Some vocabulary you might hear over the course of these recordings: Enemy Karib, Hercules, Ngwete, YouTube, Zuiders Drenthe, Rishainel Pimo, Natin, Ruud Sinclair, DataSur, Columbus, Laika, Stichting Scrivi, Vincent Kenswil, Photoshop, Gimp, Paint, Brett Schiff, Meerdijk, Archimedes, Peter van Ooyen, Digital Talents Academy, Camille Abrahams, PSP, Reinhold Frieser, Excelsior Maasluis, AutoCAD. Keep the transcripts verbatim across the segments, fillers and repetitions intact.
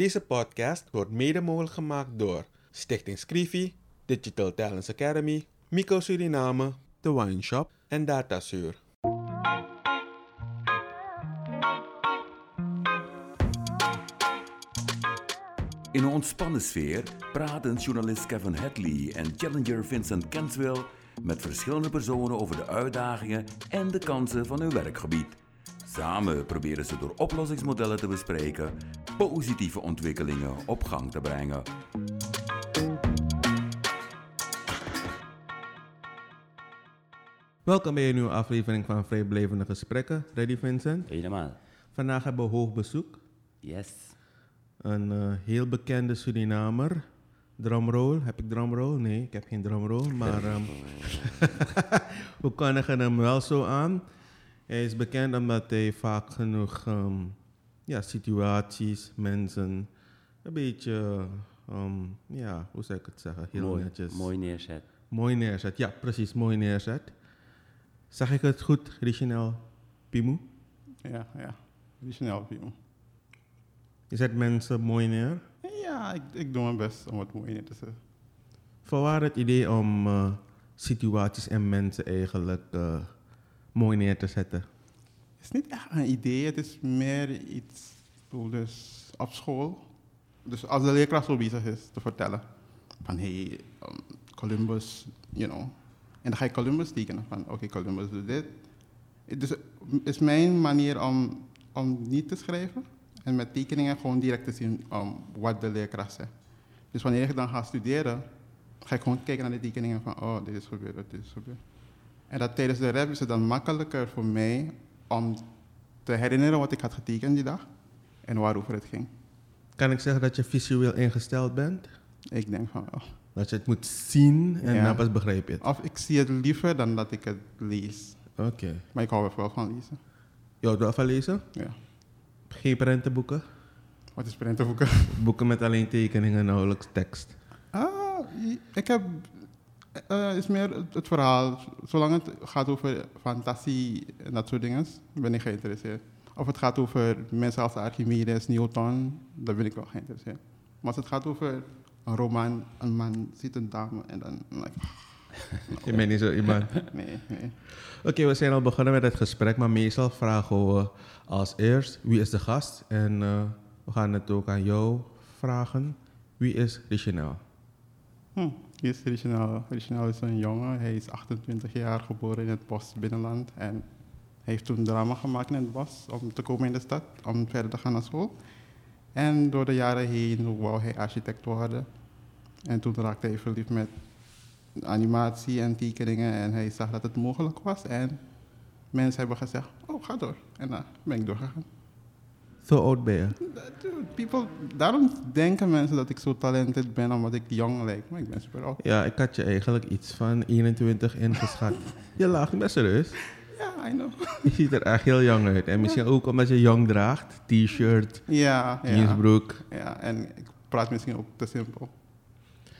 Deze podcast wordt mede mogelijk gemaakt door Stichting Scrivi, Digital Talents Academy, Mico Suriname, The Wine Shop en DataSur. In een ontspannen sfeer praten journalist Kevin Headley en challenger Vincent Kenswil met verschillende personen over de uitdagingen en de kansen van hun werkgebied. Samen proberen ze door oplossingsmodellen te bespreken positieve ontwikkelingen op gang te brengen. Welkom bij een nieuwe aflevering van Vrijblijvende Gesprekken. Ready, Vincent? Helemaal. Vandaag hebben we hoog bezoek. Yes. Een uh, heel bekende Surinamer. Drumroll. Heb ik drumroll? Nee, ik heb geen drumroll. Maar um, we kondigen hem wel zo aan. Hij is bekend omdat hij vaak genoeg um, ja, situaties, mensen, een beetje, um, ja, hoe zou ik het zeggen? Heel mooi, netjes. Mooi neerzet. Mooi neerzet, ja, precies, mooi neerzet. Zag ik het goed, Rishainel Pimo? Ja, ja, Rishainel Pimo. Je zet mensen mooi neer? Ja, ik, ik doe mijn best om het mooi neer te zetten. Voorwaar het idee om uh, situaties en mensen eigenlijk uh, mooi neer te zetten? Het is niet echt een idee, het is meer iets, dus op school. Dus als de leerkracht zo bezig is te vertellen van hey, um, Columbus, you know. En dan ga je Columbus tekenen van oké, okay, Columbus doet dit. Dus het is mijn manier om, om niet te schrijven. En met tekeningen gewoon direct te zien um, wat de leerkracht zegt. Dus wanneer ik dan ga studeren, ga ik gewoon kijken naar de tekeningen van oh, dit is gebeurd, dit is gebeurd. En dat tijdens de rap is het dan makkelijker voor mij om te herinneren wat ik had getekend die dag en waarover het ging. Kan ik zeggen dat je visueel ingesteld bent? Ik denk van wel. Dat je het moet zien en ja. Dan pas begrijp je het. Of ik zie het liever dan dat ik het lees. Oké. Okay. Maar ik hou er wel van lezen. Je houdt wel van lezen? Ja. Geen prentenboeken? Wat is prentenboeken? Boeken met alleen tekeningen en nauwelijks tekst. Ah, ik heb... Het uh, is meer het, het verhaal. Zolang het gaat over fantasie en dat soort dingen, ben ik geïnteresseerd. Of het gaat over mensen als Archimedes, Newton, daar ben ik wel geïnteresseerd. Maar als het gaat over een roman, een man ziet een dame en dan... Like, no. Je bent niet zo iemand. Nee, nee. Oké, okay, we zijn al begonnen met het gesprek, maar meestal vragen we als eerst wie is de gast. En uh, we gaan het ook aan jou vragen. Wie is Rishainel? Hm. Yes, Rishainel. Rishainel is een jongen, hij is achtentwintig jaar, geboren in het bos binnenland. En hij heeft toen drama gemaakt in het bos om te komen in de stad, om verder te gaan naar school. En door de jaren heen wou hij architect worden. En toen raakte hij verliefd met animatie en tekeningen en hij zag dat het mogelijk was. En mensen hebben gezegd, oh, ga door. En dan ben ik doorgegaan. Zo oud ben je? People, daarom denken mensen dat ik zo talented ben, omdat ik jong lijk. Maar ik ben super oud. Ja, ik had je eigenlijk iets van eenentwintig ingeschat. Je lacht best serieus. Ja, I know. Je ziet er echt heel jong uit. En misschien ja. Ook omdat je jong draagt. T-shirt, ja, jeansbroek. Ja. ja, en ik praat misschien ook te simpel.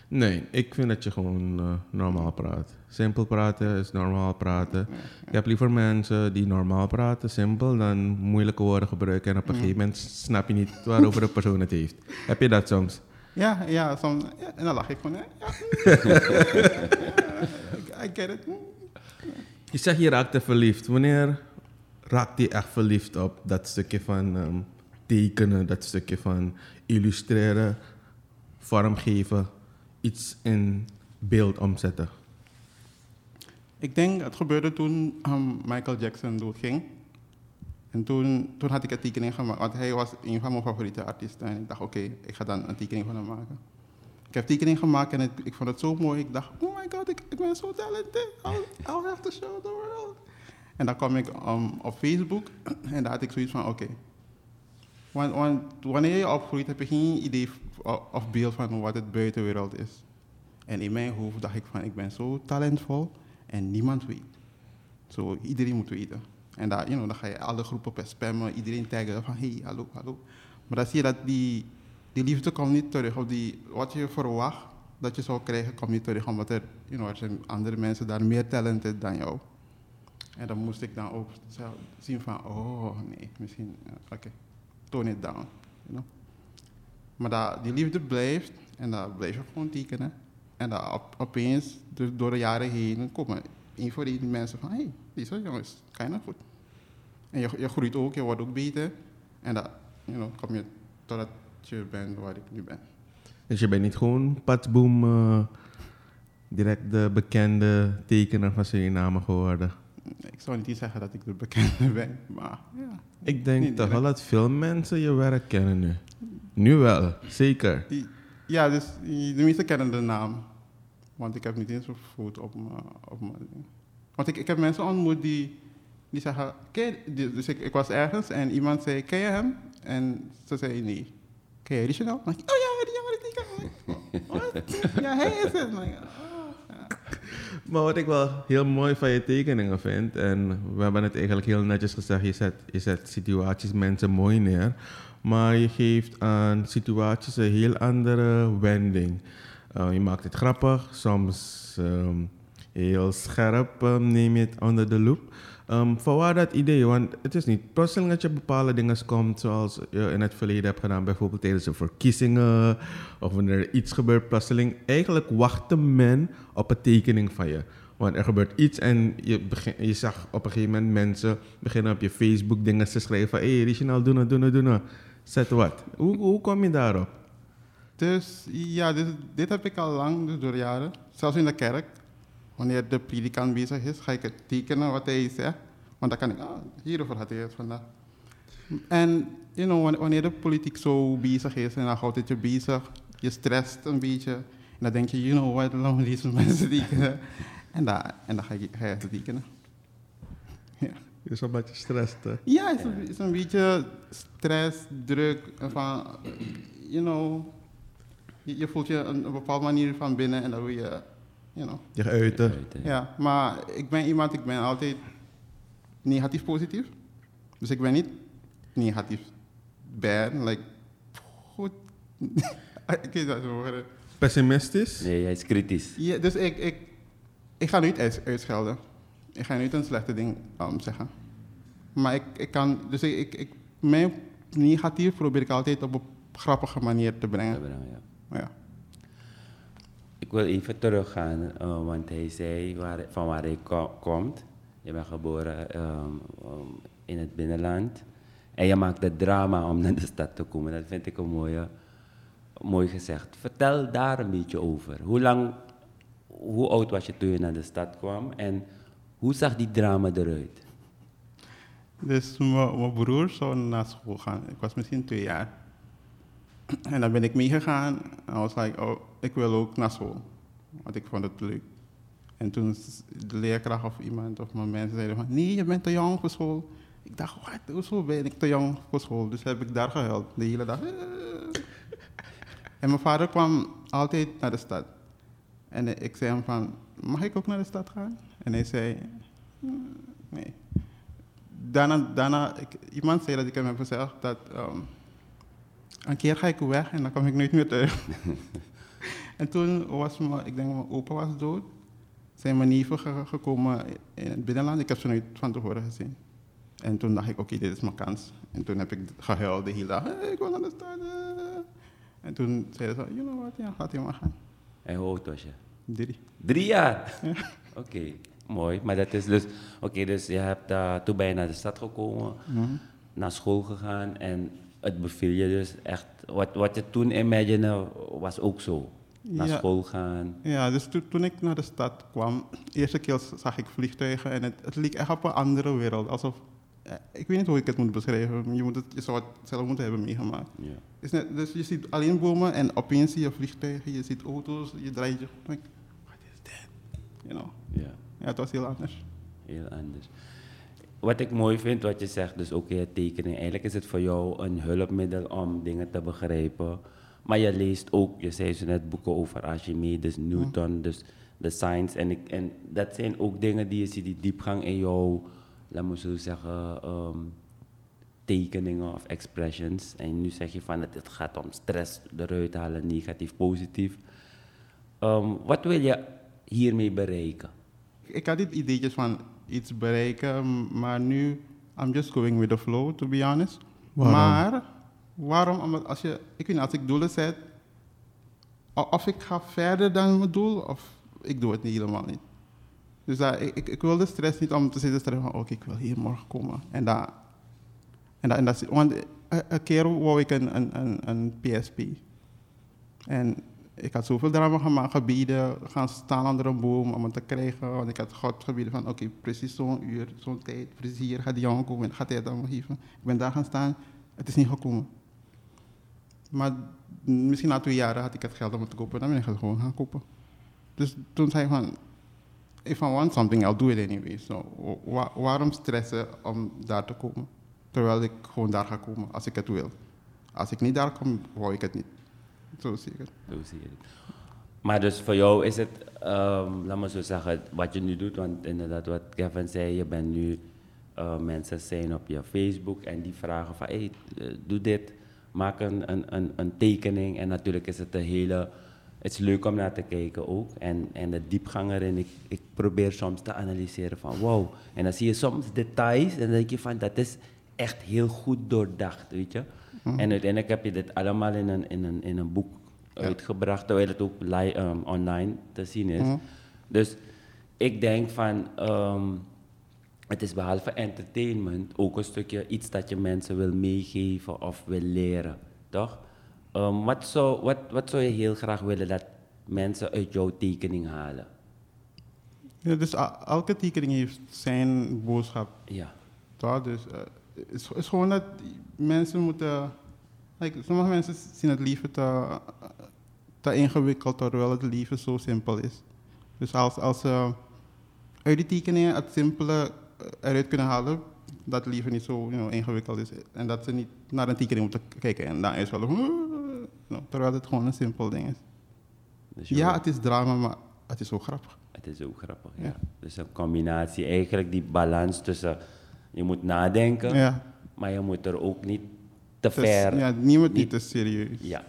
Nee, ik vind dat je gewoon uh, normaal praat. Simpel praten is normaal praten. Nee, ja. Ik heb liever mensen die normaal praten, simpel, dan moeilijke woorden gebruiken. En op een nee. gegeven moment snap je niet waarover de persoon het heeft. Heb je dat soms? Ja, ja, soms. Ja, en dan lach ik gewoon. Ja. I get it. Je zegt je raakte verliefd. Wanneer raakt je echt verliefd op dat stukje van um, tekenen, dat stukje van illustreren, vormgeven? Iets in beeld omzetten? Ik denk, het gebeurde toen um, Michael Jackson doodging. En toen, toen had ik een tekening gemaakt, want hij was een van mijn favoriete artiesten. En ik dacht, oké, okay, ik ga dan een tekening van hem maken. Ik heb tekening gemaakt en het, ik vond het zo mooi. Ik dacht, oh my god, ik, ik ben zo talented. I'll, I'll have to show the world. En dan kwam ik um, op Facebook en daar had ik zoiets van, oké. Okay. Want, want wanneer je opgroeit, heb je geen idee of beeld van wat het buitenwereld is. En in mijn hoofd dacht ik van, ik ben zo talentvol en niemand weet. Zo, so, iedereen moet weten. En dat, you know, dan ga je alle groepen per spammen, iedereen taggen van, hé, hey, hallo, hallo. Maar dan zie je dat die, die liefde komt niet terug. Of die, wat je verwacht dat je zou krijgen, komt niet terug. Omdat er, you know, er zijn andere mensen daar meer talented dan jou. En dan moest ik dan ook zien van, oh nee, misschien, oké. Okay. Tone it down, you know. Maar dat, die liefde blijft en dat blijf je gewoon tekenen. En dat op, opeens dus door de jaren heen komen één voor één mensen van... hé, hey, deze jongens, ga je nou goed. En je, je groeit ook, je wordt ook beter. En dat you know, kom je totdat je bent waar ik nu ben. Dus je bent niet gewoon patboem uh, direct de bekende tekenaar van Suriname geworden? Ik zou niet zeggen dat ik de bekende ben, maar ja. Ik denk nee, toch wel dat veel mensen je werk kennen nu. Nu wel, zeker. Ja, dus de meeste kennen de naam. Want ik heb niet eens een foto op mijn... Op mijn want ik, ik heb mensen ontmoet die, die zeggen... Ken je, dus ik, ik was ergens en iemand zei, ken je hem? En ze zei nee. Ken je Rishainel? Dan dacht ik, oh ja, die jongen die ik heb. Wat? Ja, hij is het. Maar, ja. Maar wat ik wel heel mooi van je tekeningen vind... en we hebben het eigenlijk heel netjes gezegd... je zet, je zet situaties, mensen mooi neer... maar je geeft aan situaties een heel andere wending. Uh, je maakt het grappig, soms um, heel scherp um, neem je het onder de loep. Um, Vanwaar dat idee? Want het is niet plotseling dat je bepaalde dingen komt zoals je in het verleden hebt gedaan. Bijvoorbeeld tijdens de verkiezingen of wanneer er iets gebeurt plotseling. Eigenlijk wachtte men op een tekening van je. Want er gebeurt iets en je, begin, je zag op een gegeven moment mensen beginnen op je Facebook dingen te schrijven van... hé, hey, Rishainel, doe nou, doe nou, doe nou. Zet wat. Hoe, hoe kom je daarop? Dus ja, dit, dit heb ik al lang, dus door jaren. Zelfs in de kerk. Wanneer de predikant bezig is, ga ik het tekenen wat hij zegt. Want dan kan ik, ah, hierover had hij het vandaag. En you know, wanneer de politiek zo bezig is en dan houdt het je bezig. Je stresst een beetje. En dan denk je, you know what, laat me deze mensen tekenen. En dan en ga je het tekenen. Ja. Je is een beetje stress, hè? Ja, het is, een, het is een beetje stress, druk, van, you know, je, je voelt je een, een bepaalde manier van binnen en dan wil je, you know. Je uiten. Ja, maar ik ben iemand, ik ben altijd negatief-positief. Dus ik ben niet negatief bad, like, goed, ik weet dat woorden. Pessimistisch? Nee, hij is kritisch. Ja, dus ik, ik, ik ga nu niet uitschelden. Ik ga niet een slechte ding um, zeggen. Maar ik, ik kan... Dus ik, ik, ik, mijn negatief probeer ik altijd op een grappige manier te brengen. Ja, ja. Ja. Ik wil even teruggaan, uh, want hij zei waar, van waar hij ko- komt. Je bent geboren um, um, in het binnenland. En je maakt het drama om naar de stad te komen. Dat vind ik een mooie, mooi gezegd. Vertel daar een beetje over. Hoe lang... Hoe oud was je toen je naar de stad kwam? En... Hoe zag die drama eruit? Dus mijn broer zou naar school gaan. Ik was misschien twee jaar. En dan ben ik meegegaan. En I was like, oh, ik wil ook naar school. Want ik vond het leuk. En toen de leerkracht of iemand of mijn mensen zeiden van... Nee, je bent te jong voor school. Ik dacht, wat? Hoezo ben ik te jong voor school? Dus heb ik daar gehuild. De hele dag. En mijn vader kwam altijd naar de stad. En ik zei hem van... Mag ik ook naar de stad gaan? En hij zei, nee. Daarna, daarna ik, iemand zei dat ik hem heb gezegd dat um, een keer ga ik weg en dan kom ik nooit meer terug. En toen was mijn, ik denk mijn opa was dood. Zijn mijn neven ge- gekomen in het binnenland. Ik heb ze nooit van tevoren gezien. En toen dacht ik, oké, okay, dit is mijn kans. En toen heb ik gehuild de hele dag, hey, ik wil naar de stad. En toen zeiden ze, you know what, ja, gaat hij maar gaan. En hoe oud was je? Drie. Drie jaar? Ja. Oké, okay, mooi. Maar dat is dus... Oké, okay, dus je hebt uh, toen ben je naar de stad gekomen, mm-hmm. naar school gegaan en het beviel je dus echt... Wat, wat je toen imagine was ook zo, naar ja. school gaan. Ja, dus to, toen ik naar de stad kwam, de eerste keer zag ik vliegtuigen en het, het leek echt op een andere wereld. Alsof... Eh, ik weet niet hoe ik het moet beschrijven, je, moet het, je zou het zelf moeten hebben meegemaakt. Ja. Is net, dus je ziet alleen bomen en opeens zie je vliegtuigen, je ziet auto's, je draait je... Wat is dit? You know. Ja. Ja, het was heel anders. Heel anders. Wat ik mooi vind, wat je zegt, dus ook in je tekening, eigenlijk is het voor jou een hulpmiddel om dingen te begrijpen. Maar je leest ook, je zei zo net, boeken over Archimedes, Newton, hm. dus de science. En, ik, en dat zijn ook dingen die je ziet, die diepgang in jou, laat me zo zeggen, um, tekeningen of expressions. En nu zeg je van, het, het gaat om stress eruit halen, negatief, positief. Um, wat wil je hiermee bereiken? Ik had dit ideetjes van iets bereiken, maar nu, I'm just going with the flow, to be honest. Waarom? Maar Waarom? Omdat als je, ik weet niet, als ik doelen zet, of ik ga verder dan mijn doel, of ik doe het niet, helemaal niet. Dus dat, ik, ik wil de stress niet om te zitten stressen van, oké, okay, ik wil hier morgen komen. En dat, en dat, en dat, want een keer wou ik een, een, een, een P S P. En ik had zoveel drama gemaakt, gebieden, gaan staan onder een boom om het te krijgen. Want ik had God gebieden van, oké, okay, precies zo'n uur, zo'n tijd, precies hier gaat die jongen komen, gaat hij het allemaal geven. Ik ben daar gaan staan, het is niet gekomen. Maar misschien na twee jaren had ik het geld om het te kopen, dan ben ik het gewoon gaan kopen. Dus toen zei ik van, if I want something, I'll do it anyway. So, wa- waarom stressen om daar te komen? Terwijl ik gewoon daar ga komen, als ik het wil. Als ik niet daar kom, wou ik het niet. Zo zie ik het. Zo zie je het. Maar dus voor jou is het, um, laat maar zo zeggen, wat je nu doet, want inderdaad wat Kevin zei, je bent nu, uh, mensen zijn op je Facebook en die vragen van, hey, doe dit, maak een, een, een, een tekening. En natuurlijk is het een hele... Het is leuk om naar te kijken ook. En, en de diepgang erin, ik, ik probeer soms te analyseren van wow. En dan zie je soms details en dan denk je van dat is echt heel goed doordacht, weet je. Mm-hmm. En uiteindelijk heb je dit allemaal in een, in een, in een boek ja. uitgebracht, terwijl het ook li- um, online te zien is. Mm-hmm. Dus ik denk van, um, het is behalve entertainment ook een stukje iets dat je mensen wil meegeven of wil leren, toch? Um, wat, zou, wat, wat zou je heel graag willen dat mensen uit jouw tekening halen? Ja, dus a- elke tekening heeft zijn boodschap. Ja. Toch? Dus het uh, is, is gewoon dat mensen moeten... Like, sommige mensen zien het liever te, te ingewikkeld, terwijl het liever zo simpel is. Dus als, als ze uit die tekeningen het simpele eruit kunnen halen, dat het liever niet zo you know, ingewikkeld is. En dat ze niet naar een tekening moeten kijken en dan is wel... No, terwijl het gewoon een simpel ding is. Dus ja, het is drama, maar het is ook grappig. Het is ook grappig, ja. ja. Dus een combinatie, eigenlijk die balans tussen... Je moet nadenken, ja. maar je moet er ook niet te dus, ver... Ja, niemand niet te serieus. Ja.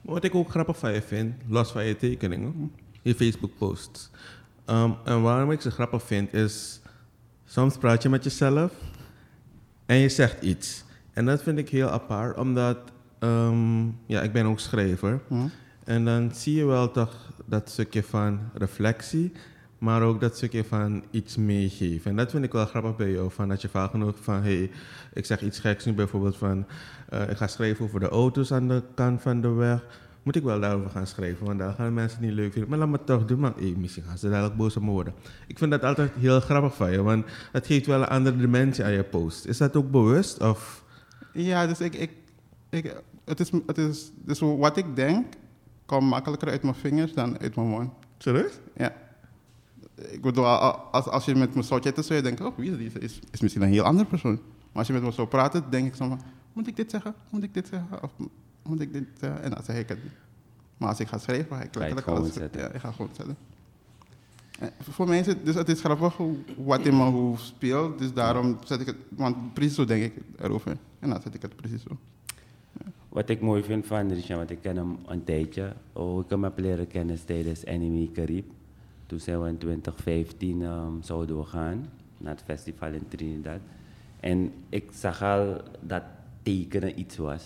Wat ik ook grappig van je vind, los van je tekeningen, je Facebook-posts. Um, en waarom ik ze grappig vind is... Soms praat je met jezelf en je zegt iets. En dat vind ik heel apart, omdat... Um, ja, ik ben ook schrijver. Mm. En dan zie je wel toch dat stukje van reflectie, maar ook dat stukje van iets meegeven. En dat vind ik wel grappig bij jou, van dat je vaak genoeg van, hey, ik zeg iets geks nu bijvoorbeeld van, uh, ik ga schrijven over de auto's aan de kant van de weg. Moet ik wel daarover gaan schrijven, want daar gaan mensen niet leuk vinden. Maar laat me toch doen, maar hey, misschien gaan ze dadelijk boos op me worden. Ik vind dat altijd heel grappig van je, want dat geeft wel een andere dimensie aan je post. Is dat ook bewust? Of? Ja, dus ik... ik Ik, het is, het is, dus wat ik denk, komt makkelijker uit mijn vingers dan uit mijn mond. Serieus? Ja. Ik bedoel, als, als je met me zou chatten, zou je denken, oh, wie is die? Is, is misschien een heel andere persoon. Maar als je met me zou praten, denk ik soms, moet ik dit zeggen? Moet ik dit zeggen? Of moet ik dit zeggen? En dan zeg ik het. Maar als ik ga schrijven, ga ik letterlijk alles zetten. Ja, ik ga gewoon zetten. En voor mij is het, dus het is grappig wat in mijn hoofd speelt, dus daarom zet ik het, want precies zo denk ik erover. En dan zet ik het precies zo. Wat ik mooi vind van Risha, want ik ken hem een tijdje. Oh, ik heb hem leren kennen tijdens Enemy Karib. Toen zijn we in twintig vijftien um, zouden we gaan naar het festival in Trinidad. En ik zag al dat tekenen iets was.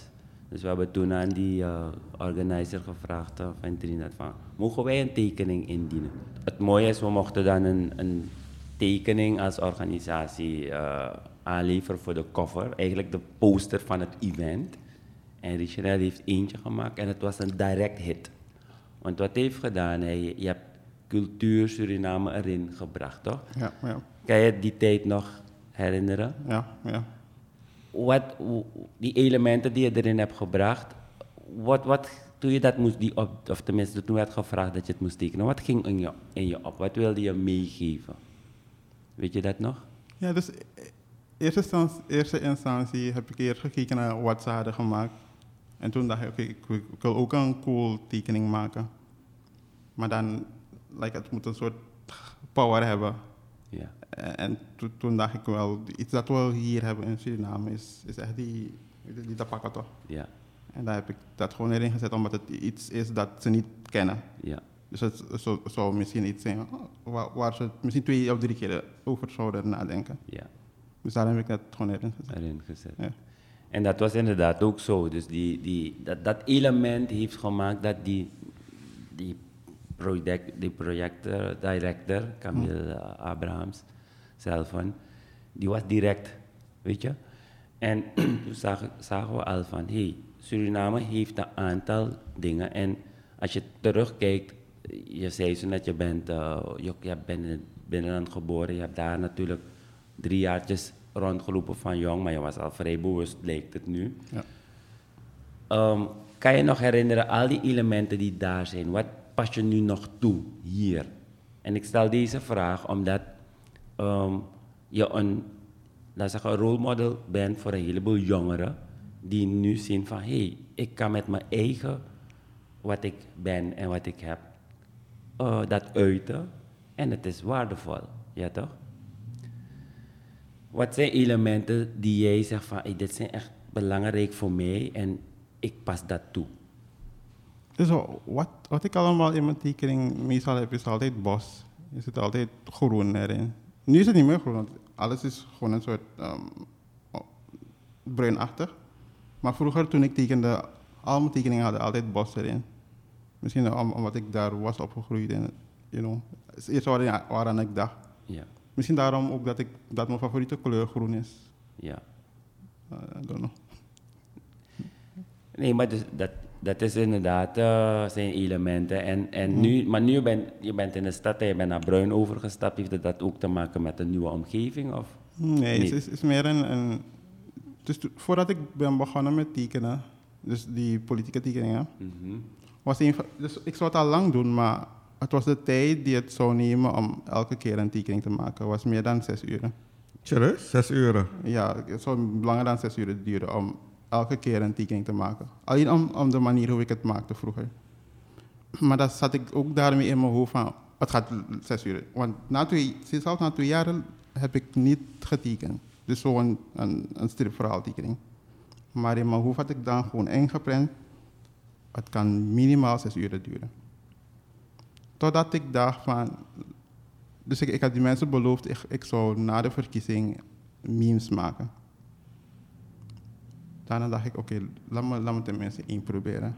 Dus we hebben toen aan die uh, organizer gevraagd uh, van Trinidad van, mogen wij een tekening indienen? Het mooie is, we mochten dan een, een tekening als organisatie uh, aanleveren voor de cover. Eigenlijk de poster van het event. En Rishainel heeft eentje gemaakt en het was een direct hit. Want wat hij heeft gedaan, hij, je hebt cultuur Suriname erin gebracht, toch? Ja, ja. Kan je die tijd nog herinneren? Ja, ja. Wat, die elementen die je erin hebt gebracht, wat, wat, toen je dat moest, die op, of tenminste toen werd gevraagd dat je het moest tekenen, wat ging in je, in je op? Wat wilde je meegeven? Weet je dat nog? Ja, dus in eerste instantie heb ik eerst gekeken naar wat ze hadden gemaakt. En toen dacht ik, oké, okay, ik, ik wil ook een cool tekening maken. Maar dan, like, het moet een soort power hebben. Yeah. En, en to, toen dacht ik wel, iets dat we hier hebben in Suriname is, is echt die, die tapaka toch? Yeah. En daar heb ik dat gewoon erin gezet, omdat het iets is dat ze niet kennen. Yeah. Dus het zou, zou misschien iets zijn waar, waar ze misschien twee of drie keer over zouden nadenken. Yeah. Dus daar heb ik dat gewoon erin gezet. Erin gezet. Yeah. En dat was inderdaad ook zo. Dus die, die, dat, dat element heeft gemaakt dat die, die, project, die projector, director, Camille Abrahams, zelf van, die was direct, weet je. En toen zagen, zagen we al van, hey, Suriname heeft een aantal dingen. En als je terugkijkt, je zei zo net, je bent, uh, je, je bent in het binnenland geboren, je hebt daar natuurlijk drie jaartjes rondgelopen van jong, maar je was al vrij bewust, lijkt het nu. Ja. Um, kan je nog herinneren, al die elementen die daar zijn, wat pas je nu nog toe hier? En ik stel deze vraag omdat um, je een, laat ik zeggen, een rolmodel bent voor een heleboel jongeren die nu zien van, hé, hey, ik kan met mijn eigen, wat ik ben en wat ik heb, uh, dat uiten en het is waardevol, ja toch? Wat zijn elementen die jij zegt van, hey, dit zijn echt belangrijk voor mij en ik pas dat toe? Dus wat, wat ik allemaal in mijn tekening meestal heb, is altijd bos. Is het altijd groen erin. Nu is het niet meer groen, want alles is gewoon een soort um, bruinachtig. Maar vroeger toen ik tekende, al mijn tekeningen hadden altijd bos erin. Misschien om, omdat ik daar was opgegroeid en, you know, het is eerst waaraan ik dacht. Ja. Misschien daarom ook dat, ik, dat mijn favoriete kleur groen is. Ja. Uh, I don't know. Nee, maar dus dat, dat is inderdaad uh, zijn elementen. En, en hmm. nu, maar nu ben je bent in de stad en je bent naar bruin overgestapt. Heeft dat ook te maken met een nieuwe omgeving? Of nee, het is, is meer een... een dus to, voordat ik ben begonnen met tekenen, dus die politieke tekeningen, mm-hmm. was een, dus ik zou het al lang doen, maar... Het was de tijd die het zou nemen om elke keer een tekening te maken. Het was meer dan zes uren. Serieus? Zes uren? Ja, het zou langer dan zes uren duren om elke keer een tekening te maken. Alleen om, om de manier hoe ik het maakte vroeger. Maar dat zat ik ook daarmee in mijn hoofd van, het gaat zes uur. Want na twee, zelfs na twee jaar heb ik niet getekend. Dus zo'n een, een stripverhaaltekening. Maar in mijn hoofd had ik dan gewoon ingeprent. Het kan minimaal zes uren duren. Totdat ik dacht van, dus ik, ik had die mensen beloofd, ik, ik zou na de verkiezing memes maken. Daarna dacht ik, oké, okay, laat me, laat me tenminste één proberen.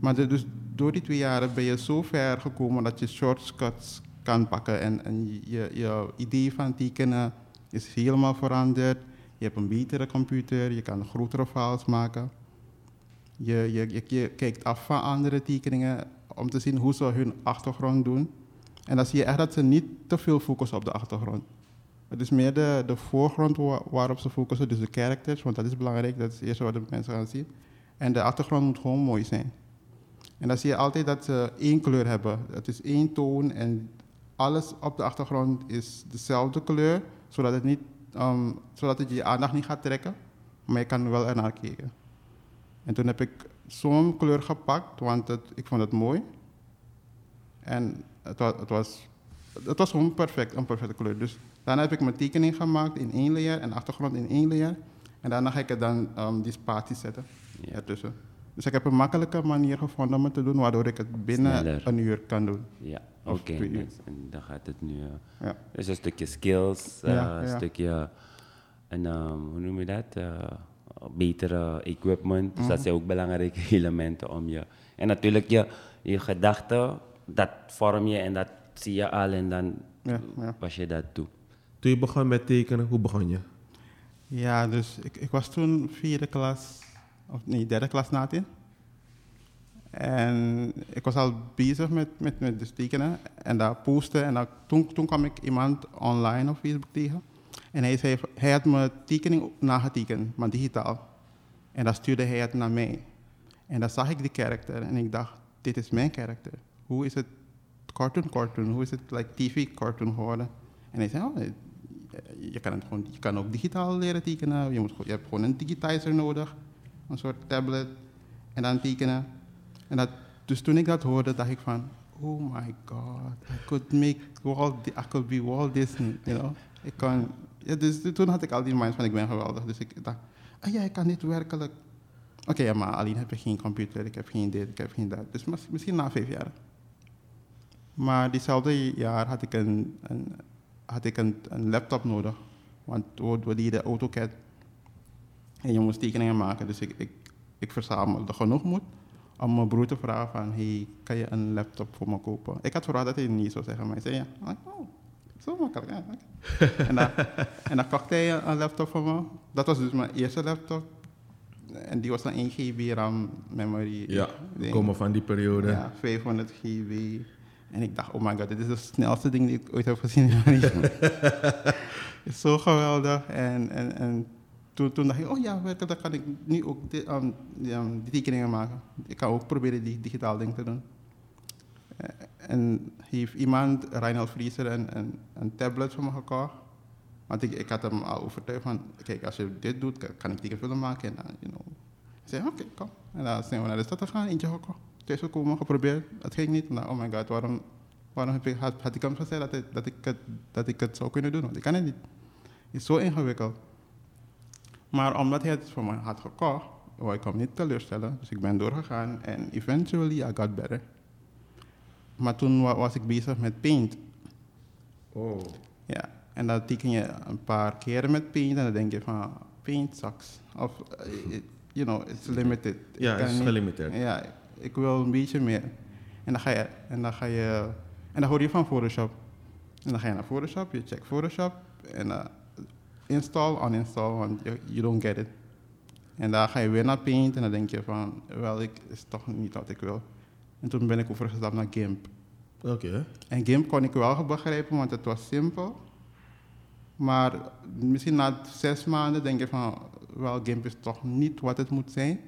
Maar de, dus door die twee jaren ben je zo ver gekomen dat je shortcuts kan pakken. En, en je, je idee van tekenen is helemaal veranderd. Je hebt een betere computer, je kan grotere files maken. Je, je, je, je kijkt af van andere tekeningen om te zien hoe ze hun achtergrond doen. En dan zie je echt dat ze niet te veel focussen op de achtergrond. Het is meer de, de voorgrond waar, waarop ze focussen, dus de characters, want dat is belangrijk, dat is het eerste wat de mensen gaan zien. En de achtergrond moet gewoon mooi zijn. En dan zie je altijd dat ze één kleur hebben. Het is één toon en alles op de achtergrond is dezelfde kleur, zodat het, niet, um, zodat het je aandacht niet gaat trekken, maar je kan wel ernaar kijken. En toen heb ik zo'n kleur gepakt, want het, ik vond het mooi. En het was, het was, het was gewoon perfect, een perfecte kleur. Dus daarna heb ik mijn tekening gemaakt in één layer en achtergrond in één layer. En daarna ga ik er dan um, die spaties zetten ja. ertussen. Dus ik heb een makkelijke manier gevonden om het te doen, waardoor ik het binnen Sneller. een uur kan doen. Ja, oké. Okay, nice. En dan gaat het nu... Uh, ja. Dus een stukje skills, uh, ja, een ja. stukje... En um, hoe noem je dat? Uh, betere equipment, dus mm. dat zijn ook belangrijke elementen om je... En natuurlijk je, je gedachten, dat vorm je en dat zie je al en dan ja, ja. pas je dat toe. Toen je begon met tekenen, hoe begon je? Ja, dus ik, ik was toen vierde klas, of nee, derde klas Natin. En ik was al bezig met, met, met dus tekenen en dat posten. En dat, toen, toen kwam ik iemand online op Facebook tegen. En hij zei, hij had mijn tekening nagetekend, maar digitaal. En dan stuurde hij het naar mij. En dan zag ik die karakter en ik dacht, dit is mijn karakter. Hoe is het cartoon cartoon? Hoe is het like T V cartoon geworden? En hij zei, oh, je, kan het gewoon, je kan ook digitaal leren tekenen. Je, moet, je hebt gewoon een digitizer nodig, een soort tablet. En dan tekenen. En dat, dus toen ik dat hoorde, dacht ik van, oh my god, I could make Walt, I could be Walt Disney, you know? Ik kan, ja, dus toen had ik al die mind van ik ben geweldig, dus ik dacht, ah ja, ik kan dit werkelijk. Oké, okay, ja, maar alleen heb ik geen computer, ik heb geen dit, ik heb geen dat. Dus misschien na vijf jaar. Maar diezelfde jaar had ik een, een, had ik een, een laptop nodig, want we deden AutoCAD. En je moest tekeningen maken. Dus ik, ik, ik verzamelde genoeg moed om mijn broer te vragen van... hey, kan je een laptop voor me kopen? Ik had verwacht dat hij niet zou zeggen, maar hij zei ja. Oh, zo makkelijk. Ja, okay. en, dan, en dan kocht hij een laptop voor me. Dat was dus mijn eerste laptop. En die was dan één gigabyte RAM memory. Ja, komen van die periode. Ja, vijfhonderd gigabyte. En ik dacht, oh my god, dit is het snelste ding die ik ooit heb gezien. Het is zo geweldig. En, en, en toen, toen dacht ik, oh ja, dan kan ik nu ook de, um, die, um, die tekeningen maken. Ik kan ook proberen die digitaal ding te doen. En heeft iemand, Reinhold Frieser, een, een, een tablet voor me gekocht. Want ik, ik had hem al overtuigd van, kijk, als je dit doet, kan, kan ik tekenfilm maken. En dan, you know. Ik zei, oké, okay, kom. En dan zijn we naar de stad gegaan, eentje gekocht. Thuis gekomen, geprobeerd, het ging niet. Nou, oh my god, waarom, waarom heb ik, had, had ik hem gezegd dat, het, dat, ik het, dat ik het zou kunnen doen? Want ik kan het niet. Het is zo ingewikkeld. Maar omdat hij het voor me had gekocht, wou ik hem niet teleurstellen. Dus ik ben doorgegaan en eventually I got better. Maar toen was ik bezig met Paint. Oh. Ja, en dan teken je een paar keren met Paint en dan denk je van, Paint sucks. Of, it, you know, it's limited. Ja, het is gelimited. Ja, ik wil een beetje meer. En dan ga je, en dan ga je, en dan hoor je van Photoshop. En dan ga je naar Photoshop, je check Photoshop en dan install, uninstall, want you, you don't get it. En dan ga je weer naar Paint en dan denk je van, wel, ik is toch niet wat ik wil. En toen ben ik overgestapt naar Gimp. Oké. Okay. En Gimp kon ik wel begrijpen, want het was simpel. Maar misschien na zes maanden denk je van, wel, Gimp is toch niet wat het moet zijn.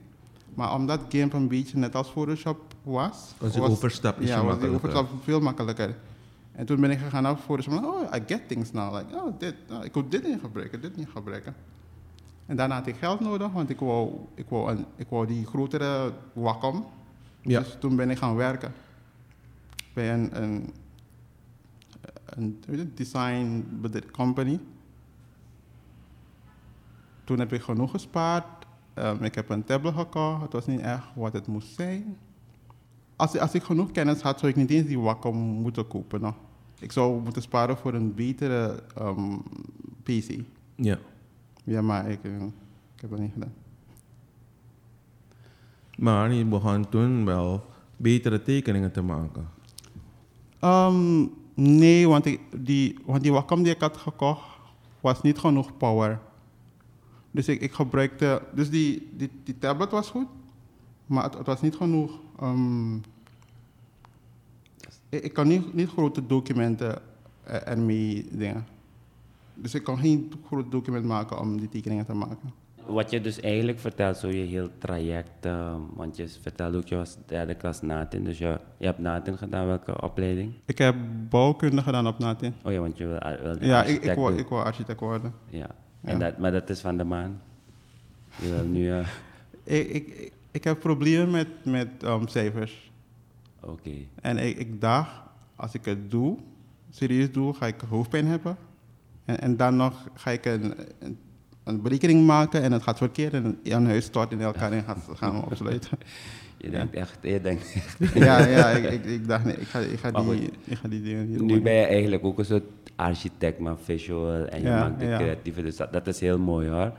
Maar omdat Gimp een beetje net als Photoshop was... Was die overstap is ja, was die overstap veel makkelijker. En toen ben ik gegaan naar Photoshop. Oh, I get things now. Like, oh, dit, oh, ik wil dit niet gebruiken, dit niet gebruiken. En daarna had ik geld nodig, want ik wou, ik wou, een, ik wou die grotere Wacom. Ja. Dus toen ben ik gaan werken bij een, een, een, een design company. Toen heb ik genoeg gespaard. Um, ik heb een tablet gekocht. Het was niet echt wat het moest zijn. Als, als ik genoeg kennis had, zou ik niet eens die Wacom moeten kopen. No? Ik zou moeten sparen voor een betere um, P C. Ja. Ja, maar ik, ik heb dat niet gedaan. Maar je begon toen wel betere tekeningen te maken? Um, nee, want ik, die, want die Wacom die ik had gekocht was niet genoeg power. Dus ik, ik gebruikte... Dus die, die, die tablet was goed, maar het, het was niet genoeg. Um, ik, ik kan niet, niet grote documenten uh, ermee dingen. Dus ik kan geen groot document maken om die tekeningen te maken. Wat je dus eigenlijk vertelt, zo je heel traject, uh, want je vertelde ook, je was derde klas Natin, dus je, je hebt Natin gedaan, welke opleiding? Ik heb bouwkunde gedaan op Natin. Oh ja, want je wil, wil ja, architect ik, ik wil, ik wil architect worden. Ja, ja. En dat, maar dat is van de maan. Je wil nu... Uh... ik, ik, ik heb problemen met, met um, cijfers. Oké. Okay. En ik, ik dacht, als ik het doe, serieus doe, ga ik hoofdpijn hebben. En, en dan nog ga ik een... een een berekening maken en het gaat verkeerd en een huis stort in elkaar en gaat, gaan we opsluiten. Je denkt echt, je denkt echt. Ja, ja, ik, ik, ik dacht nee, ik ga, ik ga die, goed, ik ga die dingen doen. Nu ben je eigenlijk ook een soort architect, maar visual en je ja, maakt de ja. creatieve, dus dat, dat is heel mooi hoor.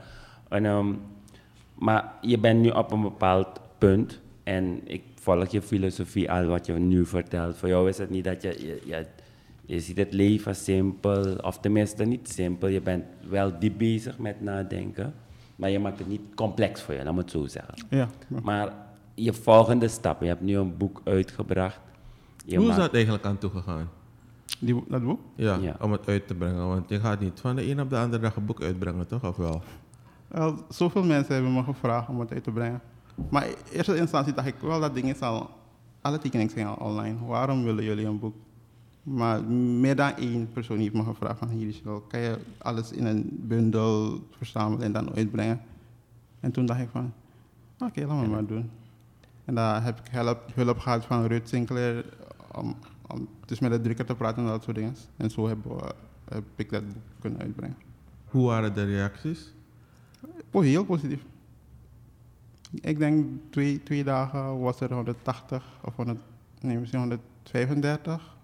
En, um, maar je bent nu op een bepaald punt en ik volg je filosofie al wat je nu vertelt. Voor jou is het niet dat je... je, je Je ziet het leven simpel, of tenminste niet simpel. Je bent wel diep bezig met nadenken, maar je maakt het niet complex voor je, laat me het zo zeggen. Ja, ja. Maar je volgende stap, je hebt nu een boek uitgebracht. Je Hoe maakt... is dat eigenlijk aan toegegaan? Die, dat boek? Ja, ja, om het uit te brengen, want je gaat niet van de een op de andere dag een boek uitbrengen, toch? Of wel? Well, zoveel mensen hebben me gevraagd om het uit te brengen. Maar in eerste instantie dacht ik wel, dat ding is al, alle tekeningen zijn al online. Waarom willen jullie een boek? Maar meer dan één persoon heeft me gevraagd van hier is wel, kan je alles in een bundel verzamelen en dan uitbrengen? En toen dacht ik van, oké, okay, laat me maar doen. En daar heb ik help, hulp gehad van Ruud Sinclair om, om dus met de drukker te praten en dat soort dingen. En zo heb, uh, heb ik dat boek kunnen uitbrengen. Hoe waren de reacties? Oh, heel positief. Ik denk twee, twee dagen was er honderdtachtig of honderd, nee, misschien honderdvijfendertig.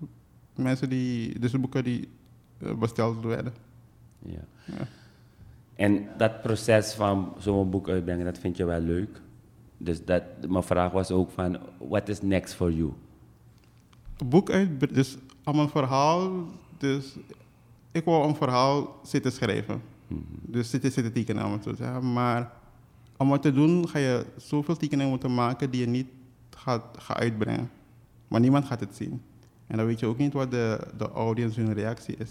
Mensen die, dus de boeken die besteld werden. Ja. Ja. En dat proces van zo'n boek uitbrengen, dat vind je wel leuk. Dus dat, mijn vraag was ook van, what is next for you? Boek uitbrengen, dus om een verhaal, dus ik wou een verhaal zitten schrijven. Mm-hmm. Dus zitten, zitten tekenen, om het zo te zeggen. Maar om wat te doen, ga je zoveel tekeningen moeten maken die je niet gaat, gaat uitbrengen. Maar niemand gaat het zien. En dan weet je ook niet wat de, de audience hun reactie is.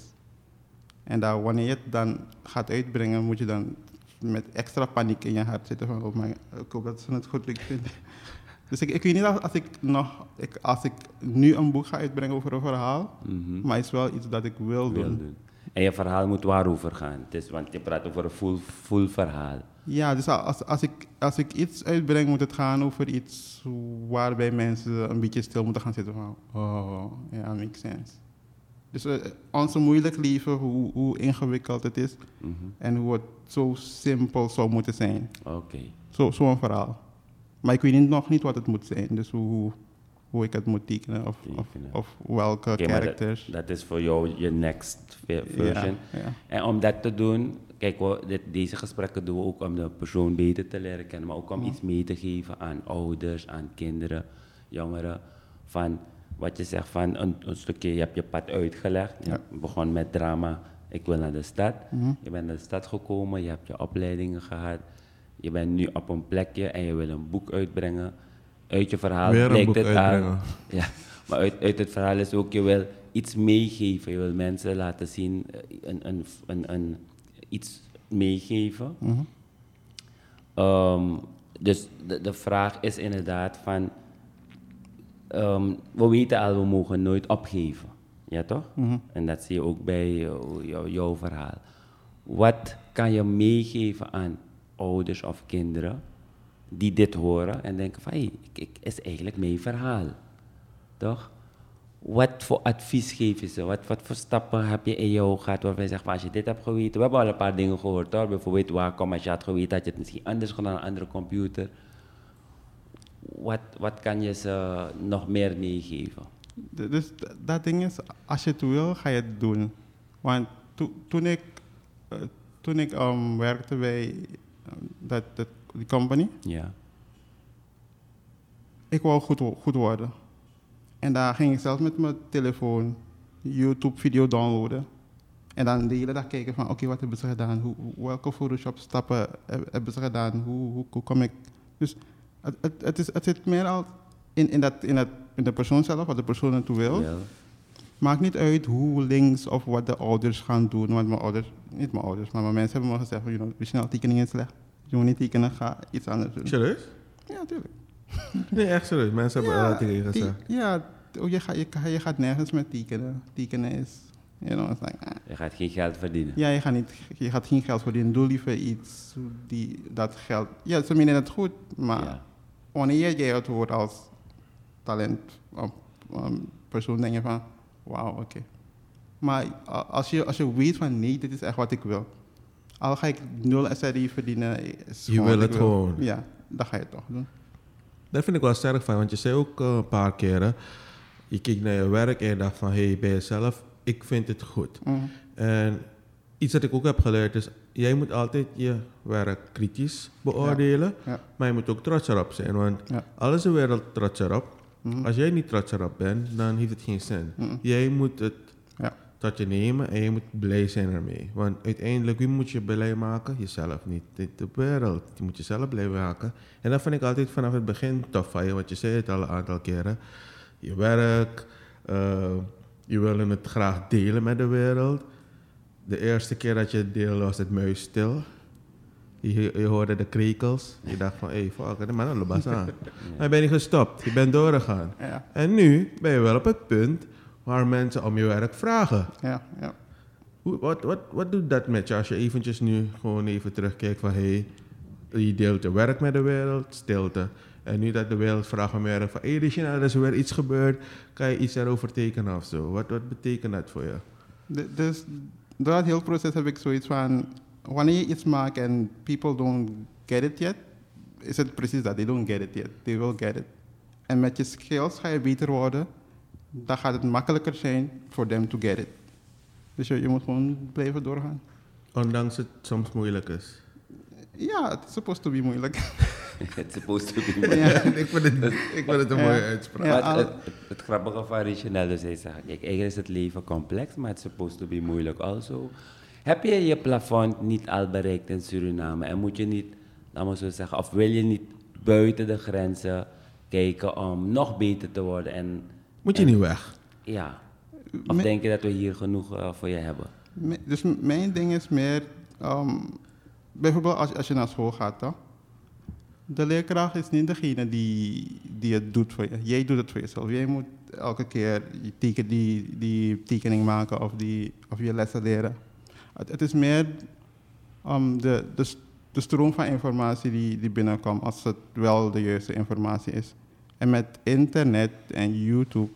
En dat wanneer je het dan gaat uitbrengen, moet je dan met extra paniek in je hart zitten van, oh, maar ik hoop dat ze het goed leuk vinden. Dus ik, ik weet niet als ik nog, ik, als ik nu een boek ga uitbrengen over een verhaal, mm-hmm. maar het is wel iets dat ik wil, wil doen. doen. En je verhaal moet waarover gaan, dus, want je praat over een full, full verhaal. Ja, dus als, als, ik, als ik iets uitbreng, moet het gaan over iets waarbij mensen een beetje stil moeten gaan zitten van, oh, ja, yeah, makes sense. Dus uh, onze moeilijk leven, hoe, hoe ingewikkeld het is mm-hmm. en hoe het zo simpel zou moeten zijn. Oké. Okay. Zo, zo'n verhaal. Maar ik weet niet, nog niet wat het moet zijn, dus hoe, hoe ik het moet tekenen of, tekenen. of, of welke okay, characters. Dat is voor jou je next version. Ja, ja. En om dat te doen, kijk, we, dit, deze gesprekken doen we ook om de persoon beter te leren kennen, maar ook om ja. iets mee te geven aan ouders, aan kinderen, jongeren, van... Wat je zegt van een, een stukje, je hebt je pad uitgelegd. Je ja. begon met drama, ik wil naar de stad. Mm-hmm. Je bent naar de stad gekomen, je hebt je opleidingen gehad. Je bent nu op een plekje en je wil een boek uitbrengen. Uit je verhaal blijkt het aan. Ja, maar uit, uit het verhaal is ook, je wil iets meegeven. Je wil mensen laten zien, een, een, een, een, iets meegeven. Mm-hmm. Um, dus de, de vraag is inderdaad van... Um, we weten al, we mogen nooit opgeven. Ja, toch? Mm-hmm. En dat zie je ook bij jou, jou, jouw verhaal. Wat kan je meegeven aan ouders of kinderen die dit horen en denken van, hé, hey, het is eigenlijk mijn verhaal. Toch? Wat voor advies geef je ze? Wat, wat voor stappen heb je in jou gehad waarvan je zegt, als je dit hebt geweten, we hebben al een paar dingen gehoord, hoor. Bijvoorbeeld, Wacom, als je had geweten, had je het misschien anders gedaan, een andere computer. Wat, wat kan je ze nog meer meegeven? Dus dat ding is, als je het wil, ga je het doen. Want to, toen ik, uh, toen ik um, werkte bij uh, dat, dat, die company, ja. ik wou goed, goed worden. En daar ging ik zelfs met mijn telefoon YouTube-video downloaden. En dan de hele dag kijken van, oké, okay, wat hebben ze gedaan? Hoe, welke Photoshop-stappen hebben ze gedaan? Hoe, hoe, hoe kom ik... Dus, Het, het, het, is, het zit meer al in, in, dat, in, dat, in de persoon zelf, wat de persoon naartoe wil. Ja. Maakt niet uit hoe links of wat de ouders gaan doen. Want mijn ouders, niet mijn ouders, maar mijn mensen hebben me gezegd, you know, snel tekening is slecht. Je moet niet tekenen, ga iets anders doen. Serieus? Ja, natuurlijk. Nee, echt serieus. Mensen ja, hebben uh, tegen gezegd. Die, ja, je, ga, je, je gaat nergens met tekenen. Tekenen is, you know, like, ah. Je gaat geen geld verdienen. Ja, je gaat, niet, je gaat geen geld verdienen. Doe liever iets die dat geld... Ja, ze menen het goed, maar... Ja. Wanneer jij het hoort als talentpersoon, um, denk je van, wauw, oké. Okay. Maar uh, als, je, als je weet van, nee, dit is echt wat ik wil. Al ga ik nul S R I verdienen. Je wil het gewoon. Ja, dat ga je toch doen. Daar vind ik wel sterk van, want je zei ook uh, een paar keren, je keek naar je werk en je dacht van, hé, hey, bij jezelf, ik vind het goed. Mm-hmm. En iets dat ik ook heb geleerd is, jij moet altijd je werk kritisch beoordelen, ja, ja. maar je moet ook trots erop zijn. Want ja. alles de wereld trots erop. Mm-hmm. Als jij niet trots erop bent, dan heeft het geen zin. Mm-hmm. Jij moet het ja. tot je nemen en je moet blij zijn ermee. Want uiteindelijk, wie moet je blij maken? Jezelf niet. De wereld. Je moet jezelf blij maken. En dat vind ik altijd vanaf het begin tof van je, want je zei het al een aantal keren. Je werk, uh, je wil het graag delen met de wereld. De eerste keer dat je het deelde was het muis stil. Je, je hoorde de krekels. Je dacht van, hé, hey, fuck, de mannen lopen aan. Maar je bent niet gestopt. Je bent doorgegaan. Ja. En nu ben je wel op het punt waar mensen om je werk vragen. Ja, ja. Hoe, wat, wat, wat doet dat met je als je eventjes nu gewoon even terugkijkt van, hé, hey, je deelt je werk met de wereld, stilte. En nu dat de wereld vraagt om je werk van, hé, hey, Rishainel, er is weer iets gebeurd. Kan je iets daarover tekenen of zo? Wat, wat betekent dat voor je? D- dus... Door dat hele proces heb ik zoiets van, wanneer je iets maakt en people don't get it yet, is het precies dat, they don't get it yet, they will get it. En met je skills ga je beter worden, dan gaat het makkelijker zijn for them to get it. Dus je, je moet gewoon blijven doorgaan. Ondanks het soms moeilijk is. Ja, it's supposed to be moeilijk. It's supposed to be moeilijk. Ja, ik vind het, ik vind het een mooie uitspraak. Ja, al... het, het, het grappige van Rishainel is, hij zegt, kijk, eigenlijk is het leven complex, maar it's supposed to be moeilijk also. Heb je je plafond niet al bereikt in Suriname en moet je niet, laten we zo zeggen, of wil je niet buiten de grenzen kijken om nog beter te worden? En, moet je en, niet weg? Ja. Of mijn, denk je dat we hier genoeg uh, voor je hebben? Mijn, dus mijn ding is meer, um, bijvoorbeeld als, als je naar school gaat, hè? De leerkracht is niet degene die, die het doet voor je. Jij doet het voor jezelf. Jij moet elke keer die, teken, die, die tekening maken of, die, of je lessen leren. Het, het is meer um, de, de, de stroom van informatie die, die binnenkomt, als het wel de juiste informatie is. En met internet en YouTube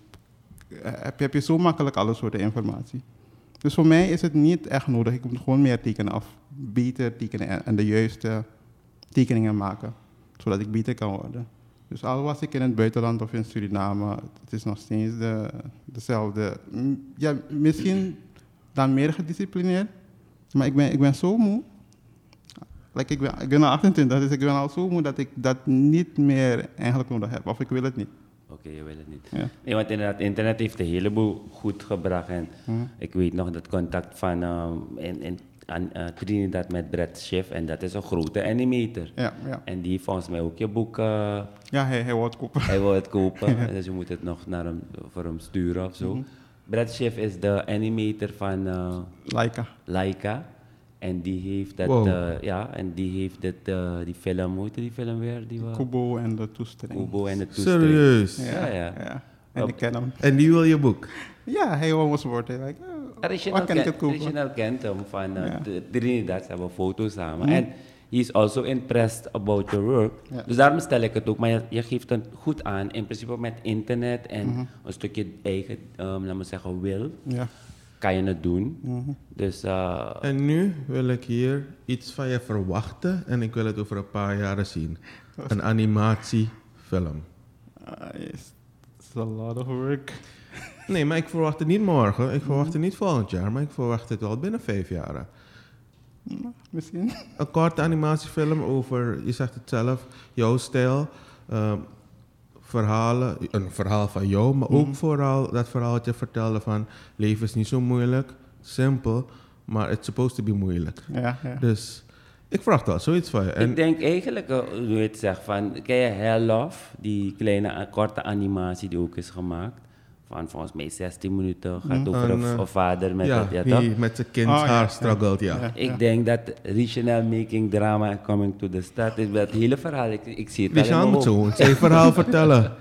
heb je, heb je zo makkelijk alle soorten informatie. Dus voor mij is het niet echt nodig. Ik moet gewoon meer tekenen of beter tekenen en de juiste tekeningen maken, zodat ik beter kan worden. Dus al was ik in het buitenland of in Suriname, het is nog steeds de, dezelfde. Ja, misschien dan meer gedisciplineerd, maar ik ben, ik ben zo moe. Like, ik, ben, ik ben al achtentwintig, dus ik ben al zo moe dat ik dat niet meer eigenlijk nodig heb. Of ik wil het niet. Oké, okay, je wil het niet. Ja. Nee, want inderdaad, internet heeft een heleboel goed gebracht. En hmm. ik weet nog dat contact van um, in, in, aan, uh, Trinidad met Brett Schiff. En dat is een grote animator. Ja, ja. En die heeft volgens mij ook je boek... Uh, ja, hij, hij wil het kopen. Hij wil het kopen, ja. Dus je moet het nog naar hem, voor hem sturen of zo. Hmm. Brett Schiff is de animator van... Uh, Laika. Laika. En die heeft dat, wow. uh, ja, en die heeft dat, uh, die film, hoe heette die film weer? Die was... Kubo en de toesturing. Kubo en de toesturing. Serieus? Ja, ja. ja. ja. En ik ken hem. En die wil je boek? Ja, hij was woord. Like, uh, Rishainel ken, kent hem van uh, yeah. de Trinidad, ze hebben foto's samen. Mm. En he is also impressed about your work. Yeah. Dus daarom stel ik het ook, maar je, je geeft het goed aan, in principe met internet en mm-hmm. een stukje eigen, um, laten we zeggen, wil. Yeah. Kan je het doen. Mm-hmm. Dus, uh, en nu wil ik hier iets van je verwachten en ik wil het over een paar jaren zien. Een animatiefilm. It's a lot of work. Nee, maar ik verwacht het niet morgen, ik verwacht mm-hmm. het niet volgend jaar, maar ik verwacht het wel binnen vijf jaren. Mm, misschien. Een korte animatiefilm over, je zegt het zelf, jouw stijl. Um, Verhalen, een verhaal van jou, maar ook mm. vooral dat verhaal dat je vertelde van leven is niet zo moeilijk, simpel, maar it's supposed to be moeilijk. Ja, ja. Dus ik vraag wel zoiets van je. En ik denk eigenlijk, uh, hoe je het zegt, van, ken je Hell of, die kleine uh, korte animatie die ook is gemaakt, van volgens mij zestien minuten, gaat mm. over een uh, vader met ja, het, ja, die met zijn kind oh, haar ja, struggelt, ja. ja. ja. Ik ja. denk dat Rishainel making drama and coming to the stad is dat hele verhaal, ik, ik zie het wel in mijn hoofd. Rishainel moet zo zijn verhaal vertellen.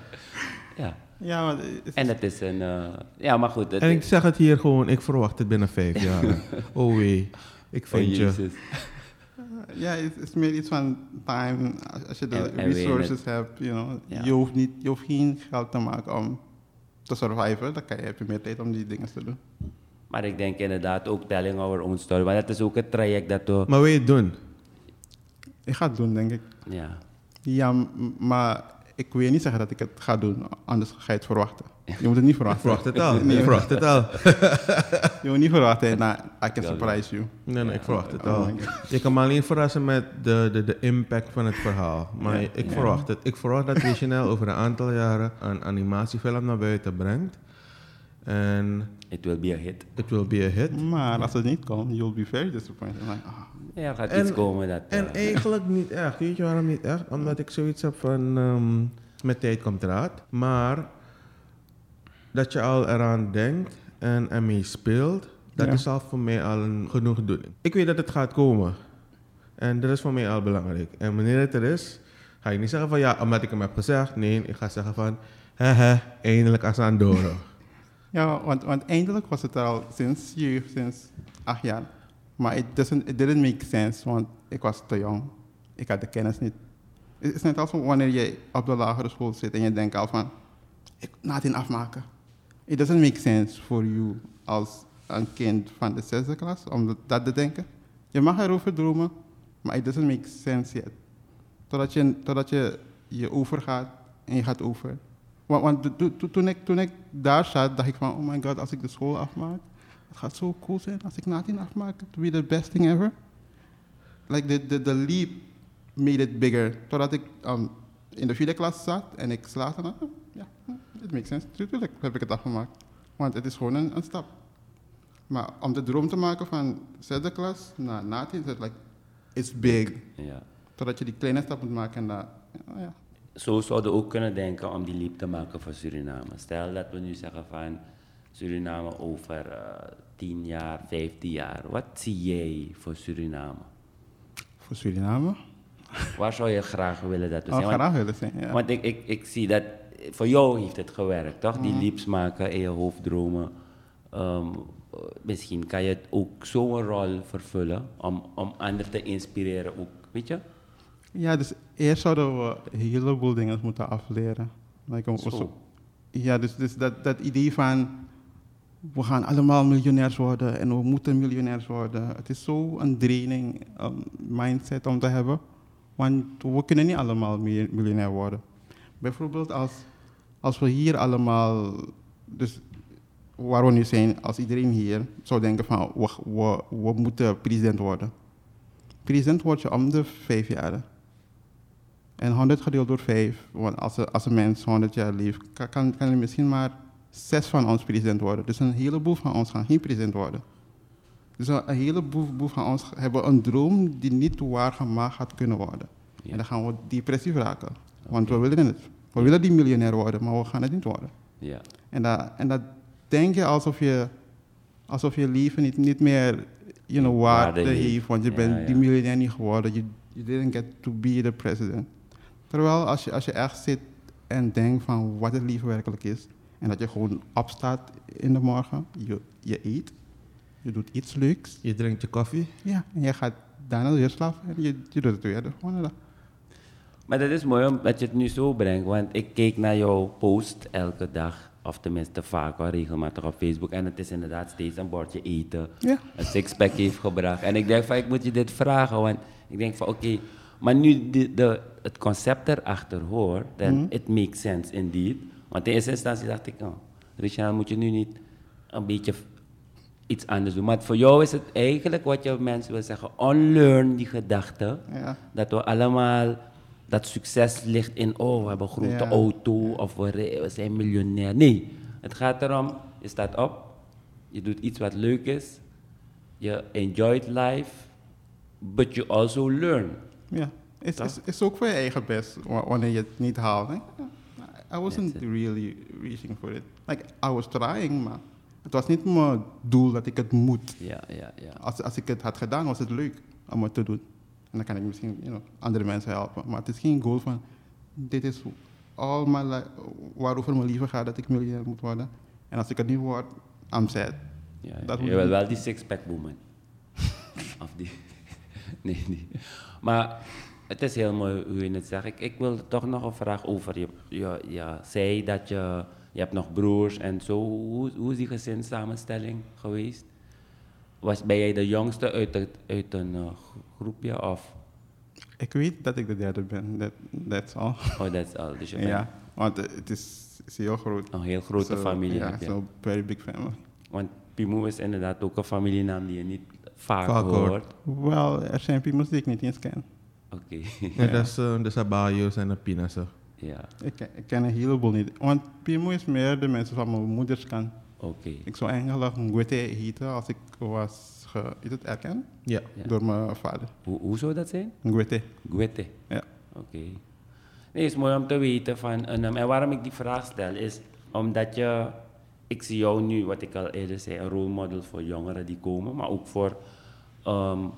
Ja, ja maar is, en het is een, uh, ja maar goed. En ik is, zeg het hier gewoon, ik verwacht het binnen vijf jaar. Oh wee, ik vind oh, je. Jezus. Ja, het is meer iets van time, als je de en, resources hebt, you know, ja. je, hoeft niet, je hoeft geen geld te maken om te surviven, dan kan je, heb je meer tijd om die dingen te doen. Maar ik denk inderdaad ook telling our own story, maar dat is ook het traject dat we... Maar wil je het doen? Ik ga het doen, denk ik. Ja. Ja, maar ik wil je niet zeggen dat ik het ga doen, anders ga je het verwachten. Je moet het niet verwachten. Ik verwacht het al, nee, ik verwacht het al. Je moet niet verwachten, nou, I can surprise you. Nee, nee, ik verwacht het al. Je kan me alleen verrassen met de, de, de impact van het verhaal. Maar ja, ik ja. verwacht het. Ik verwacht dat Rishainel over een aantal jaren een animatiefilm naar buiten brengt. En it will be a hit. It will be a hit. Maar als het niet komt, you'll be very disappointed. Like, oh. Ja, er gaat en, iets komen. Dat, en uh, eigenlijk niet echt. Weet je waarom niet echt? Omdat ik zoiets heb van, um, met tijd komt raad. Maar... dat je al eraan denkt en ermee speelt, dat ja. is al voor mij al een genoegdoening. Ik weet dat het gaat komen. En dat is voor mij al belangrijk. En wanneer het er is, ga ik niet zeggen van ja, omdat ik hem heb gezegd. Nee, ik ga zeggen van, hehe, eindelijk als aan Doro. Ja, want, want eindelijk was het al sinds je, sinds acht jaar. Maar it, it didn't make sense, want ik was te jong. Ik had de kennis niet. Het is net als wanneer je op de lagere school zit en je denkt al van, ik Natin afmaken. It doesn't make sense for you als een kind van de zesde klas om dat te denken. Je mag erover dromen, maar it doesn't make sense yet. Totdat je totdat je, je overgaat en je gaat over. Want, want to, to, toen, ik, toen ik daar zat, dacht ik van, oh my god, als ik de school afmaak, Het gaat zo cool zijn als ik Natin afmaak. Het will be the best thing ever. Like the, the, the leap made it bigger. Totdat ik um, in de vierde klas zat en ik slaat en dan, ja, it makes sense. Natuurlijk heb ik het afgemaakt. Want het is gewoon een, een stap. Maar om de droom te maken van zesde klas naar Natin, is het like, it's big. Ja. Totdat je die kleine stap moet maken en dat, ja, ja. Zo zouden we ook kunnen denken om die leap te maken voor Suriname. Stel dat we nu zeggen van Suriname over uh, tien jaar, vijftien jaar. Wat zie jij voor Suriname? Voor Suriname? Waar zou je graag willen dat we zijn? Oh, graag willen zijn, ja. Want ik, ik, ik zie dat, voor jou heeft het gewerkt, toch? Mm. Die leaps maken in je hoofddromen. Um, misschien kan je het ook zo'n rol vervullen om, om anderen te inspireren ook, weet je? Ja, dus eerst zouden we een heleboel dingen moeten afleren. Like om, zo. Ja, dus, dus dat, dat idee van we gaan allemaal miljonairs worden en we moeten miljonairs worden. Het is zo'n draining um, mindset om te hebben, want we kunnen niet allemaal miljonair worden. Bijvoorbeeld als, als we hier allemaal, dus waar we nu zijn, als iedereen hier zou denken van we, we, we moeten president worden. President word je om de vijf jaar. En honderd gedeeld door vijf, want als een, als een mens honderd jaar leeft, kan, kan er misschien maar zes van ons president worden. Dus een heleboel van ons gaan geen president worden. Dus een, een heleboel van ons hebben een droom die niet waargemaakt gaat kunnen worden. Ja. En dan gaan we depressief raken, want okay. we willen het. We willen die miljonair worden, maar we gaan het niet worden. Ja. En, dat, en dat denk je alsof je, alsof je leven niet, niet meer... You know, waarde heeft, want je ja, bent ja. die miljonair niet geworden. You, you didn't get to be the president. Terwijl als je, als je echt zit en denkt van wat het leven werkelijk is, en dat je gewoon opstaat in de morgen, je, je eet, je doet iets leuks. Je drinkt je koffie. Ja, en je gaat daarna weer slapen en je, je doet het weer. Dus maar dat is mooi dat je het nu zo brengt, want ik keek naar jouw post elke dag. Of tenminste vaak wel regelmatig op Facebook. En het is inderdaad steeds een bordje eten. Ja. Een sixpack heeft gebracht. En ik denk van, ik moet je dit vragen. Want ik denk van, oké. Okay, maar nu de, de, het concept erachter hoor, dan mm-hmm. it makes sense indeed. Want in eerste instantie dacht ik, oh, Rishainel, moet je nu niet een beetje iets anders doen. Maar voor jou is het eigenlijk wat je mensen wil zeggen, unlearn die gedachte. Ja. Dat we allemaal... Dat succes ligt in, oh, we hebben een grote yeah. auto of we, re- we zijn miljonair. Nee, het gaat erom, je staat op, je doet iets wat leuk is, je enjoyt life, but you also learn. Ja, het is ook voor je eigen best wanneer je het niet haalt. Hè? I wasn't really reaching for it. Like, I was trying, maar het was niet mijn doel dat ik het moet. Ja, ja, ja. Als, als ik het had gedaan, was het leuk om het te doen. En dan kan ik misschien you know, andere mensen helpen. Maar het is geen goal van, dit is al mijn li- waarover mijn leven gaat, dat ik miljonair moet worden. En als ik het niet word, I'm sad. Ja, ja. Je wil wel die six-pack woman. of die... nee, nee. Maar het is heel mooi hoe je het zegt. Ik, ik wil toch nog een vraag over je. Je, je zei dat je, je hebt nog broers en zo. Hoe, hoe is die gezinssamenstelling geweest? Was, ben jij de jongste uit, het, uit een uh, groepje of? Ik weet dat ik de derde ben, dat that, is al. Oh, dat is al. Dus je bent... Ja, want het is, is heel groot. Een heel grote so, familie. Ja, zo'n so very big family. Want Pimo is inderdaad ook een familienaam die je niet vaak hoort. Wel, er zijn Pimo's die ik niet eens ken. Oké. Okay. ja. ja, dat zijn de Sabayos en de Pina's. Ja. Ik, ik ken een heleboel niet, want Pimo is meer de mensen van mijn moeders kan. Okay. Ik zou eigenlijk Ngwete heten als ik was ge, is het erkend ja. ja. door mijn vader. Hoe, hoe zou dat zijn? Ngwete. Ngwete. Ja. Oké. Okay. Nee, het is mooi om te weten van een naam. En waarom ik die vraag stel is omdat je, ik zie jou nu, wat ik al eerder zei, een rolmodel voor jongeren die komen, maar ook voor um,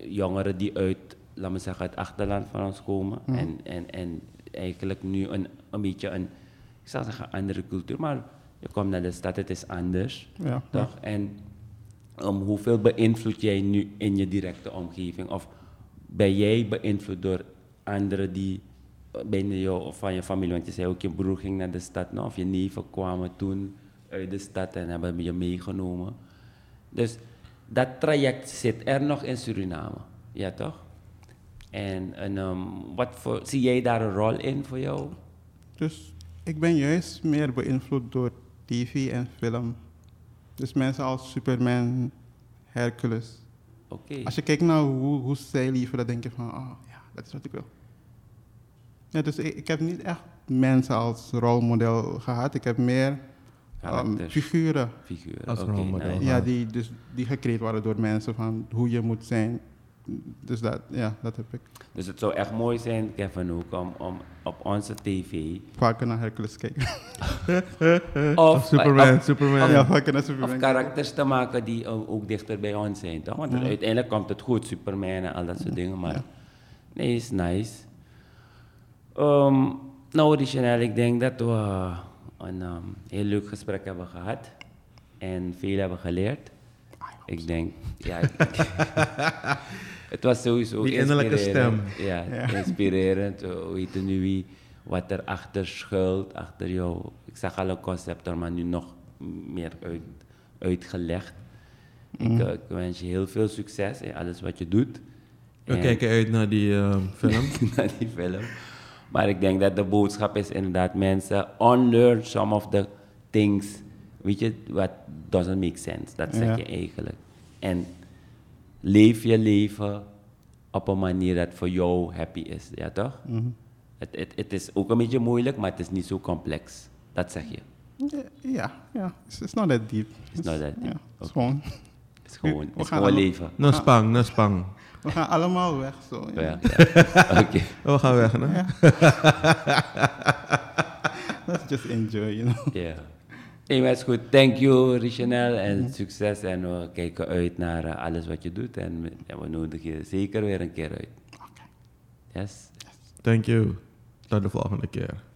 jongeren die uit, laten we zeggen, het achterland van ons komen mm. en, en, en eigenlijk nu een, een beetje een, ik zou zeggen, andere cultuur, maar je komt naar de stad, het is anders, ja, toch? Ja. En um, hoeveel beïnvloed jij nu in je directe omgeving? Of ben jij beïnvloed door anderen die binnen jou of van je familie? Want je zei ook, je broer ging naar de stad, nou, of je neven kwamen toen uit de stad en hebben je meegenomen. Dus dat traject zit er nog in Suriname, ja toch? En, en um, wat voor, zie jij daar een rol in voor jou? Dus ik ben juist meer beïnvloed door tv en film Dus mensen als Superman, Hercules. Okay. Als je kijkt naar hoe, hoe zij liever, dan denk je van, oh ja, dat is wat ik wil. Ja, dus ik, ik heb niet echt mensen als rolmodel gehad. Ik heb meer um, figuren. Figuren als okay, rolmodel. Nice. Ja, die, dus, die gecreëerd worden door mensen van hoe je moet zijn. Dus dat, ja, dat heb ik. Dus het zou echt mooi zijn, Kevin, ook om, om op onze tv... vaker naar Hercules kijken. of, of Superman. Of, Superman. Of, ja, vaker naar Superman. Of karakters te maken die ook dichter bij ons zijn, toch? Want ja. uiteindelijk komt het goed, Superman en al dat soort ja. dingen. Maar ja. nee, is nice. Um, nou, Rishainel, ik denk dat we een um, heel leuk gesprek hebben gehad. En veel hebben geleerd. Ik denk, ja, ik, het was sowieso die innerlijke stem. Ja, ja, inspirerend. We weten nu wie, wat er achter schuilt, achter jou. Ik zag al een concept, maar nu nog meer uit, uitgelegd. Ik, mm. uh, ik wens je heel veel succes in alles wat je doet. We en, kijken uit naar die uh, film. naar die film. Maar ik denk dat de boodschap is inderdaad, mensen, unlearn some of the things. Weet je, what doesn't make sense, dat zeg ja. je eigenlijk. En leef je leven op een manier dat voor jou happy is, ja toch? Mm-hmm. Het, het, het is ook een beetje moeilijk, maar het is niet zo complex, dat zeg je. Ja, ja, it's, it's not that deep. It's, it's not that deep. Het yeah, okay. is gewoon, we, we is gewoon allemaal, leven. Na spang, na spang. We gaan allemaal weg zo. Ja. Ja, ja. Okay. We gaan weg, hè? Ja. Let's just enjoy, you know? Ja. Yeah. Hey, maar het is goed. Thank you, Rishainel. En mm-hmm. succes. En we kijken uit naar uh, alles wat je doet. En we, en we nodigen je zeker weer een keer uit. Oké. Okay. Yes? Yes. Thank you. Tot de volgende keer.